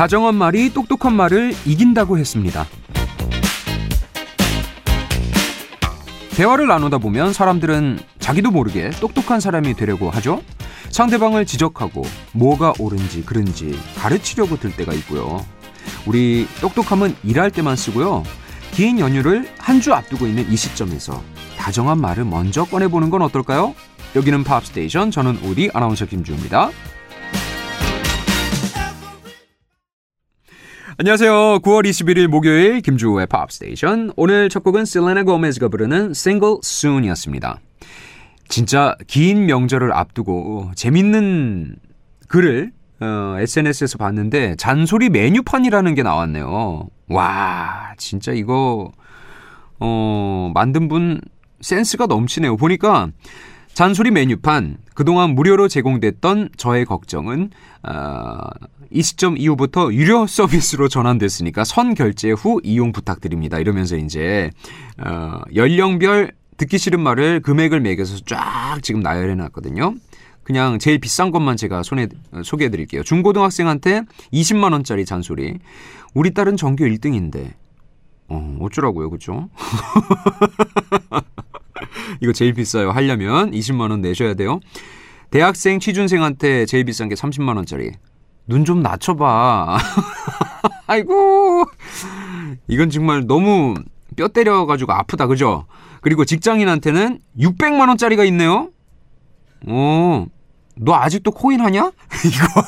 다정한 말이 똑똑한 말을 이긴다고 했습니다. 대화를 나누다 보면 사람들은 자기도 모르게 똑똑한 사람이 되려고 하죠. 상대방을 지적하고 뭐가 옳은지 그른지 가르치려고 들 때가 있고요. 우리 똑똑함은 일할 때만 쓰고요. 긴 연휴를 한 주 앞두고 있는 이 시점에서 다정한 말을 먼저 꺼내보는 건 어떨까요? 여기는 팝스테이션, 저는 오디 아나운서 김주우입니다. 안녕하세요. 9월 21일 목요일 김주우의 팝스테이션. 오늘 첫 곡은 셀레나 고메즈가 부르는 Single Soon이었습니다. 진짜 긴 명절을 앞두고 재밌는 글을 SNS에서 봤는데 잔소리 메뉴판이라는 게 나왔네요. 와, 진짜 이거 만든 분 센스가 넘치네요. 보니까 잔소리 메뉴판, 그동안 무료로 제공됐던 저의 걱정은 이 시점 이후부터 유료 서비스로 전환됐으니까 선 결제 후 이용 부탁드립니다. 이러면서 이제 연령별 듣기 싫은 말을 금액을 매겨서 쫙 지금 나열해놨거든요. 그냥 제일 비싼 것만 제가 소개해드릴게요. 중고등학생한테 20만 원짜리 잔소리. 우리 딸은 전교 1등인데 어쩌라고요, 그렇죠? 이거 제일 비싸요. 하려면 20만 원 내셔야 돼요. 대학생 취준생한테 제일 비싼 게 30만 원짜리. 눈 좀 낮춰봐. 아이고, 이건 정말 너무 뼈 때려가지고 아프다, 그죠? 그리고 직장인한테는 600만 원짜리가 있네요. 너 아직도 코인 하냐? 이거.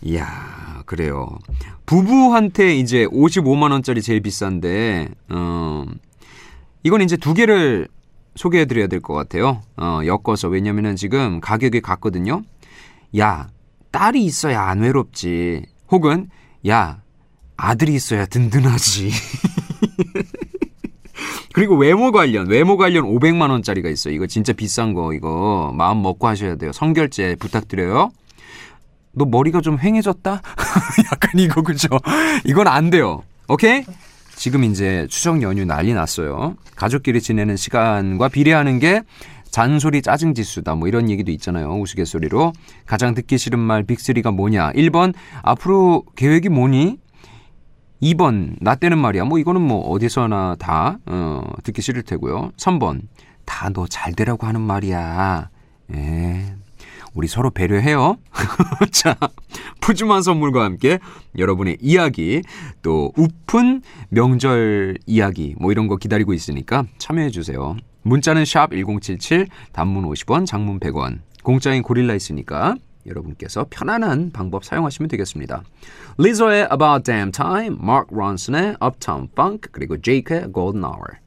이야, 그래요. 부부한테 이제 55만 원짜리 제일 비싼데, 이건 이제 두 개를 소개해드려야 될 것 같아요. 엮어서. 왜냐면은 지금 가격이 같거든요. 야, 딸이 있어야 안 외롭지. 혹은 야, 아들이 있어야 든든하지. 그리고 외모 관련 500만 원짜리가 있어요. 이거 진짜 비싼 거. 이거 마음 먹고 하셔야 돼요. 선결제 부탁드려요. 너 머리가 좀 휑해졌다? 약간 이거, 그죠? 이건 안 돼요. 오케이? 지금 이제 추석 연휴 난리 났어요. 가족끼리 지내는 시간과 비례하는 게 잔소리 짜증지수다, 뭐 이런 얘기도 있잖아요. 우스갯소리로. 가장 듣기 싫은 말 빅3가 뭐냐? 1번 앞으로 계획이 뭐니? 2번 나 때는 말이야. 뭐 이거는 뭐 어디서나 다 듣기 싫을 테고요. 3번 다 너 잘 되라고 하는 말이야. 예, 우리 서로 배려해요. 자, 푸짐한 선물과 함께 여러분의 이야기, 또 웃픈 명절 이야기 뭐 이런 거 기다리고 있으니까 참여해 주세요. 문자는 샵 1077, 단문 50원, 장문 100원. 공짜인 고릴라 있으니까 여러분께서 편안한 방법 사용하시면 되겠습니다. 리조의 About Damn Time, 마크 론슨의 Uptown Funk, 그리고 제이크의 Golden Hour.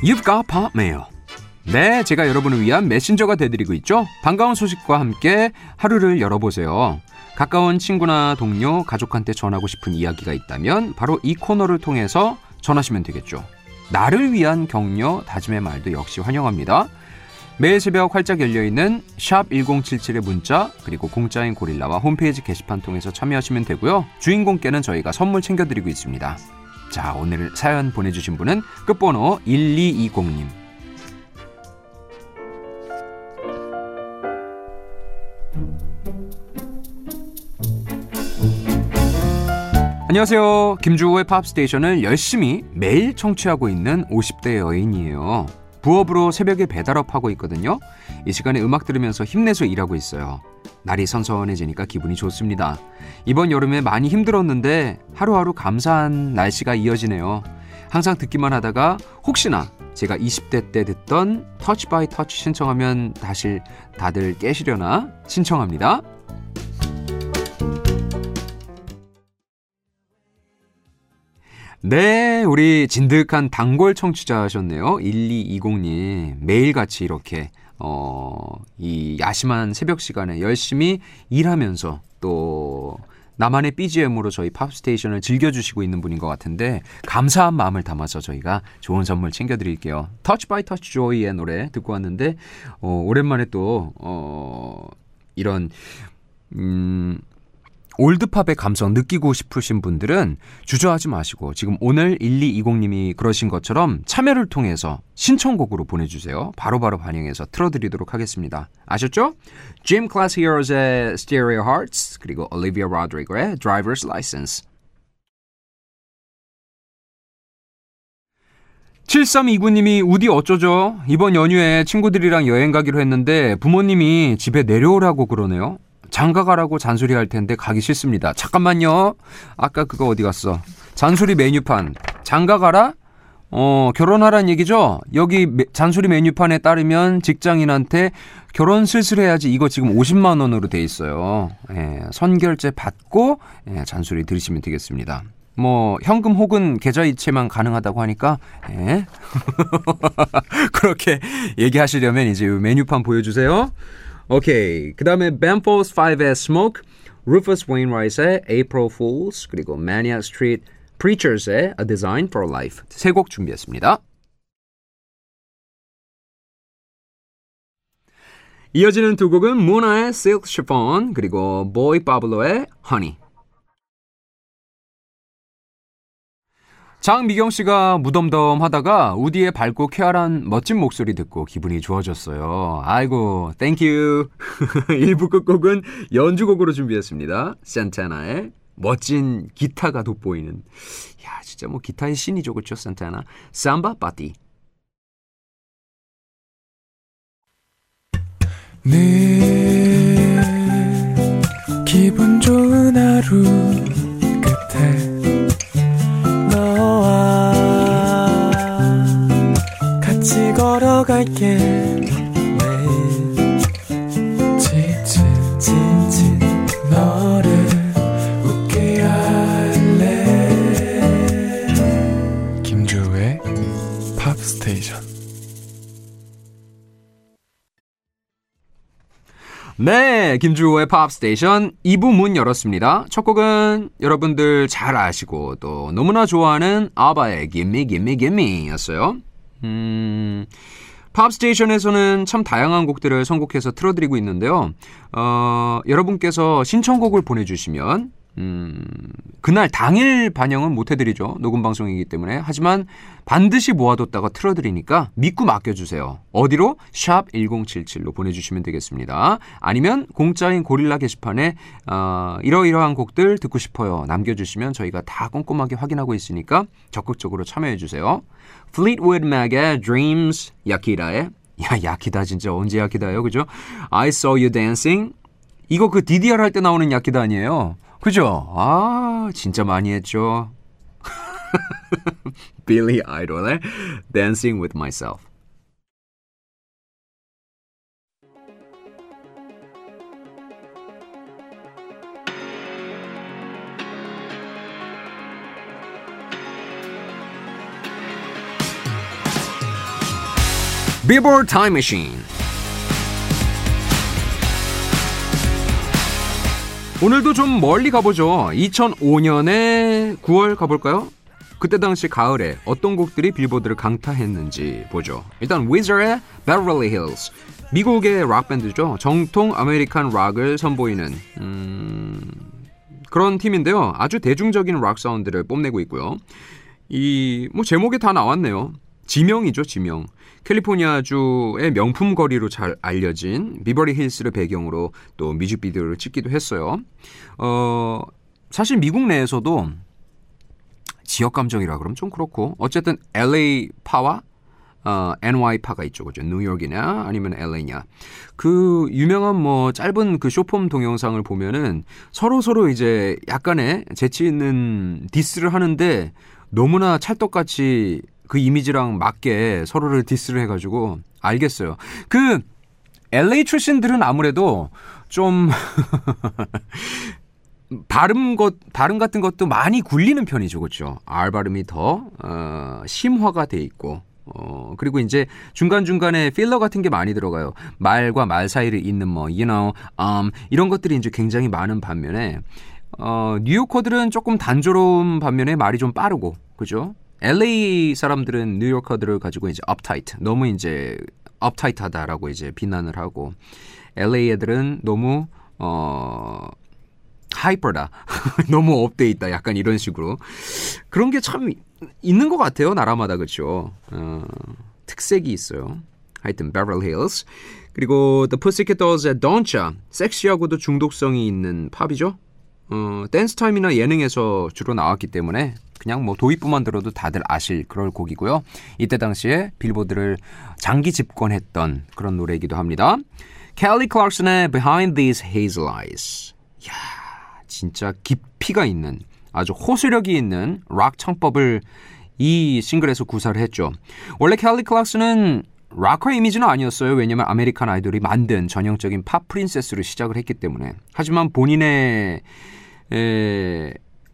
You've got pop mail. 네, 제가 여러분을 위한 메신저가 되어드리고 있죠. 반가운 소식과 함께 하루를 열어보세요. 가까운 친구나 동료, 가족한테 전하고 싶은 이야기가 있다면 바로 이 코너를 통해서 전하시면 되겠죠. 나를 위한 격려, 다짐의 말도 역시 환영합니다. 매일 새벽 활짝 열려있는 샵 1077의 문자, 그리고 공짜인 고릴라와 홈페이지 게시판 통해서 참여하시면 되고요. 주인공께는 저희가 선물 챙겨드리고 있습니다. 자, 오늘 사연 보내주신 분은 끝번호 1220님. 안녕하세요. 김주호의 팝스테이션을 열심히 매일 청취하고 있는 50대 여인이에요. 부업으로 새벽에 배달업하고 있거든요. 이 시간에 음악 들으면서 힘내서 일하고 있어요. 날이 선선해지니까 기분이 좋습니다. 이번 여름에 많이 힘들었는데 하루하루 감사한 날씨가 이어지네요. 항상 듣기만 하다가 혹시나 제가 20대 때 듣던 터치 바이 터치 신청하면 다시 다들 깨시려나 신청합니다. 네, 우리 진득한 단골 청취자 하셨네요. 1220님. 매일같이 이렇게 이 야심한 새벽 시간에 열심히 일하면서 또 나만의 BGM으로 저희 팝스테이션을 즐겨주시고 있는 분인 것 같은데, 감사한 마음을 담아서 저희가 좋은 선물 챙겨드릴게요. 터치 바이 터치 조이의 노래 듣고 왔는데 오랜만에 또 이런 올드팝의 감성 느끼고 싶으신 분들은 주저하지 마시고 지금 오늘 1220님이 그러신 것처럼 참여를 통해서 신청곡으로 보내주세요. 바로바로 반영해서 틀어드리도록 하겠습니다. 아셨죠? Gym Class Heroes의 Stereo Hearts 그리고 Olivia Rodrigo의 Driver's License 7329님이 우디 어쩌죠? 이번 연휴에 친구들이랑 여행 가기로 했는데 부모님이 집에 내려오라고 그러네요. 장가가라고 잔소리할 텐데 가기 싫습니다. 잠깐만요. 아까 그거 어디 갔어? 잔소리 메뉴판. 장가가라? 결혼하란 얘기죠? 여기 잔소리 메뉴판에 따르면 직장인한테 결혼 슬슬 해야지 이거 지금 50만 원으로 돼 있어요. 예, 선결제 받고 예, 잔소리 들으시면 되겠습니다. 뭐 현금 혹은 계좌이체만 가능하다고 하니까 예. 그렇게 얘기하시려면 이제 메뉴판 보여주세요. 오케이. 그 다음에 Benfold's 5의 Smoke, Rufus Wainwright의 April Fools, 그리고 Maniac Street Preachers의 A Design for Life 세 곡 준비했습니다. 이어지는 두 곡은 Mona의 Silk Chiffon 그리고 Boy Pablo의 Honey. 장미경 씨가 무덤덤하다가 우디의 밝고 쾌활한 멋진 목소리 듣고 기분이 좋아졌어요. 아이고, 땡큐. 1부 끝곡은 연주곡으로 준비했습니다. 산타나의 멋진 기타가 돋보이는. 야, 진짜 뭐 기타의 신이죠, 그렇죠, 산타나. 삼바 파티. 늘 기분 좋은 하루 끝에 같이 걸어갈게 매일 지친 너를 웃게 할래 김주우의 팝스테이션. 네, 김주호의 팝스테이션 2부 문 열었습니다. 첫 곡은 여러분들 잘 아시고 또 너무나 좋아하는 아바의 Gimme Gimme Gimme 였어요. 팝스테이션에서는 참 다양한 곡들을 선곡해서 틀어드리고 있는데요. 여러분께서 신청곡을 보내주시면 그날 당일 반영은 못해드리죠. 녹음방송이기 때문에. 하지만 반드시 모아뒀다가 틀어드리니까 믿고 맡겨주세요. 어디로? 샵 1077로 보내주시면 되겠습니다. 아니면 공짜인 고릴라 게시판에 이러이러한 곡들 듣고 싶어요 남겨주시면 저희가 다 꼼꼼하게 확인하고 있으니까 적극적으로 참여해주세요. Fleetwood Mac의 Dreams, 야키다의 야키다 진짜 언제 야키다예요, 그죠? I Saw You Dancing 이거 그 DDR 할 때 나오는 야키다 아니에요? 그죠? 아, 진짜 많이 했죠. Billy Idol의 Dancing with Myself. Billboard Time Machine. 오늘도 좀 멀리 가보죠. 2005년에 9월 가볼까요? 그때 당시 가을에 어떤 곡들이 빌보드를 강타했는지 보죠. 일단 위저의 Beverly Hills. 미국의 락밴드죠. 정통 아메리칸 락을 선보이는 그런 팀인데요. 아주 대중적인 락 사운드를 뽐내고 있고요. 뭐 제목에 다 나왔네요. 지명이죠, 지명. 캘리포니아주의 명품 거리로 잘 알려진 비버리 힐스를 배경으로 또 뮤직비디오를 찍기도 했어요. 사실 미국 내에서도 지역 감정이라 그러면 좀 그렇고 어쨌든 LA 파와 NY 파가 있죠, 그죠? 뉴욕이냐 아니면 LA냐. 그 유명한 뭐 짧은 그 쇼폼 동영상을 보면은 서로 이제 약간의 재치 있는 디스를 하는데 너무나 찰떡같이 그 이미지랑 맞게 서로를 디스를 해가지고 알겠어요. 그 LA 출신들은 아무래도 좀 발음 같은 것도 많이 굴리는 편이죠, 그렇죠? R 발음이 더 심화가 돼 있고 그리고 이제 중간중간에 필러 같은 게 많이 들어가요. 말과 말 사이를 잇는 뭐 you know, 이런 것들이 이제 굉장히 많은 반면에 뉴요커들은 조금 단조로운 반면에 말이 좀 빠르고, 그죠? LA 사람들은 뉴요커들을 가지고 이제 업타이트, 너무 이제 업타이트하다라고 이제 비난을 하고 LA 애들은 너무 하이퍼다. 너무 업돼 있다. 약간 이런 식으로. 그런 게 참 있는 것 같아요. 나라마다. 그렇죠. 특색이 있어요. 하여튼 Beverly Hills. 그리고 The Pussycat Dolls의 Don'tcha. 섹시하고도 중독성이 있는 팝이죠. 댄스 타임이나 예능에서 주로 나왔기 때문에 그냥 뭐 도입부만 들어도 다들 아실 그럴 곡이고요. 이때 당시에 빌보드를 장기 집권했던 그런 노래이기도 합니다. 켈리 클락슨의 Behind These Hazel Eyes. 이야, 진짜 깊이가 있는, 아주 호소력이 있는 락 창법을 이 싱글에서 구사를 했죠. 원래 켈리 클락슨은 락커 이미지는 아니었어요. 왜냐하면 아메리칸 아이돌이 만든 전형적인 팝 프린세스로 시작을 했기 때문에. 하지만 본인의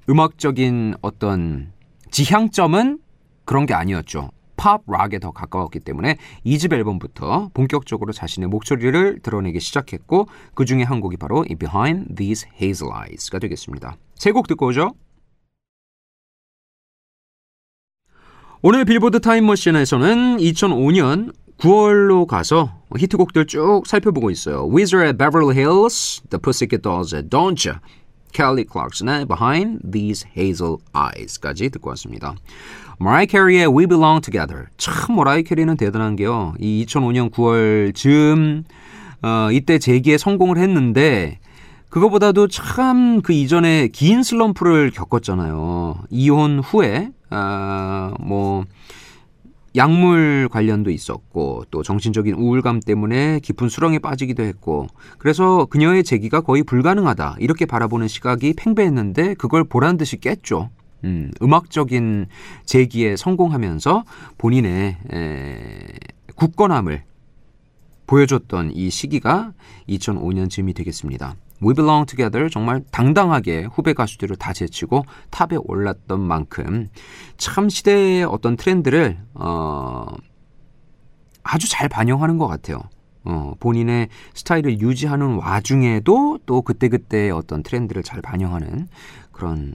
음악적인 어떤 지향점은 그런 게 아니었죠. 팝 락에 더 가까웠기 때문에 2집 앨범부터 본격적으로 자신의 목소리를 드러내기 시작했고, 그 중에 한 곡이 바로 이 Behind These Hazel Eyes가 되겠습니다. 세 곡 듣고 오죠. 오늘 빌보드 타임머신에서는 2005년 9월로 가서 히트곡들 쭉 살펴보고 있어요. Weezer의 Beverly Hills, The Pussycat Dolls의 Don'tcha, Kelly Clarkson의 Behind These Hazel Eyes까지 듣고 왔습니다. Mariah Carey의 We Belong Together. 참 Mariah Carey는 대단한 게요. 이 2005년 9월쯤 이때 재기에 성공을 했는데 그거보다도 참 그 이전에 긴 슬럼프를 겪었잖아요. 이혼 후에 뭐 약물 관련도 있었고 또 정신적인 우울감 때문에 깊은 수렁에 빠지기도 했고, 그래서 그녀의 재기가 거의 불가능하다 이렇게 바라보는 시각이 팽배했는데 그걸 보란듯이 깼죠. 음악적인 재기에 성공하면서 본인의 굳건함을 보여줬던 이 시기가 2005년쯤이 되겠습니다. We Belong Together 정말 당당하게 후배 가수들을 다 제치고 탑에 올랐던 만큼 참 시대의 어떤 트렌드를 아주 잘 반영하는 것 같아요. 본인의 스타일을 유지하는 와중에도 또 그때그때의 어떤 트렌드를 잘 반영하는 그런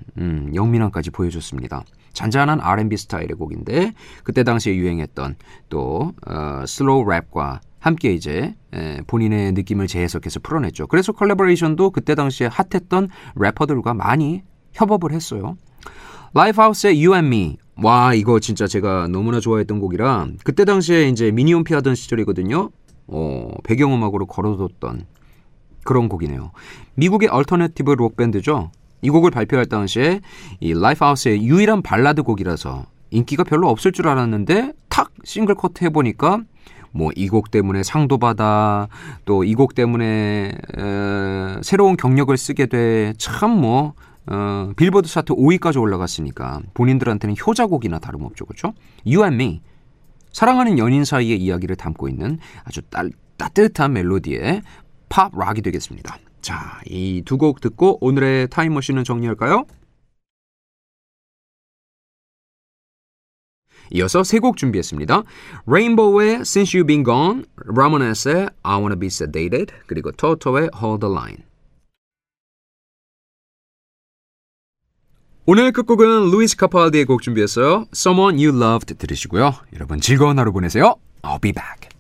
영민함까지 보여줬습니다. 잔잔한 R&B 스타일의 곡인데 그때 당시에 유행했던 또 슬로우 랩과 함께 이제 본인의 느낌을 재해석해서 풀어냈죠. 그래서 컬래버레이션도 그때 당시에 핫했던 래퍼들과 많이 협업을 했어요. 라이프하우스의 You and Me. 와, 이거 진짜 제가 너무나 좋아했던 곡이라 그때 당시에 이제 미니홈피 하던 시절이거든요. 배경음악으로 걸어뒀던 그런 곡이네요. 미국의 얼터너티브 록밴드죠. 이 곡을 발표할 당시에 이 라이프하우스의 유일한 발라드 곡이라서 인기가 별로 없을 줄 알았는데 탁 싱글 커트 해보니까 뭐 이 곡 때문에 상도 받아, 또 이 곡 때문에 새로운 경력을 쓰게 돼. 참 뭐 빌보드 차트 5위까지 올라갔으니까 본인들한테는 효자곡이나 다름없죠. 그렇죠? You and Me. 사랑하는 연인 사이의 이야기를 담고 있는 아주 따뜻한 멜로디의 팝 락이 되겠습니다. 자, 이 두 곡 듣고 오늘의 타임머신은 정리할까요? 이어서 세 곡 준비했습니다. Rainbow의 Since You've Been Gone, Ramones의 I Wanna Be Sedated, 그리고 Toto의 Hold the Line. 오늘 끝곡은 루이스 카팔디의 곡 준비했어요. Someone You Loved 들으시고요. 여러분 즐거운 하루 보내세요. I'll be back.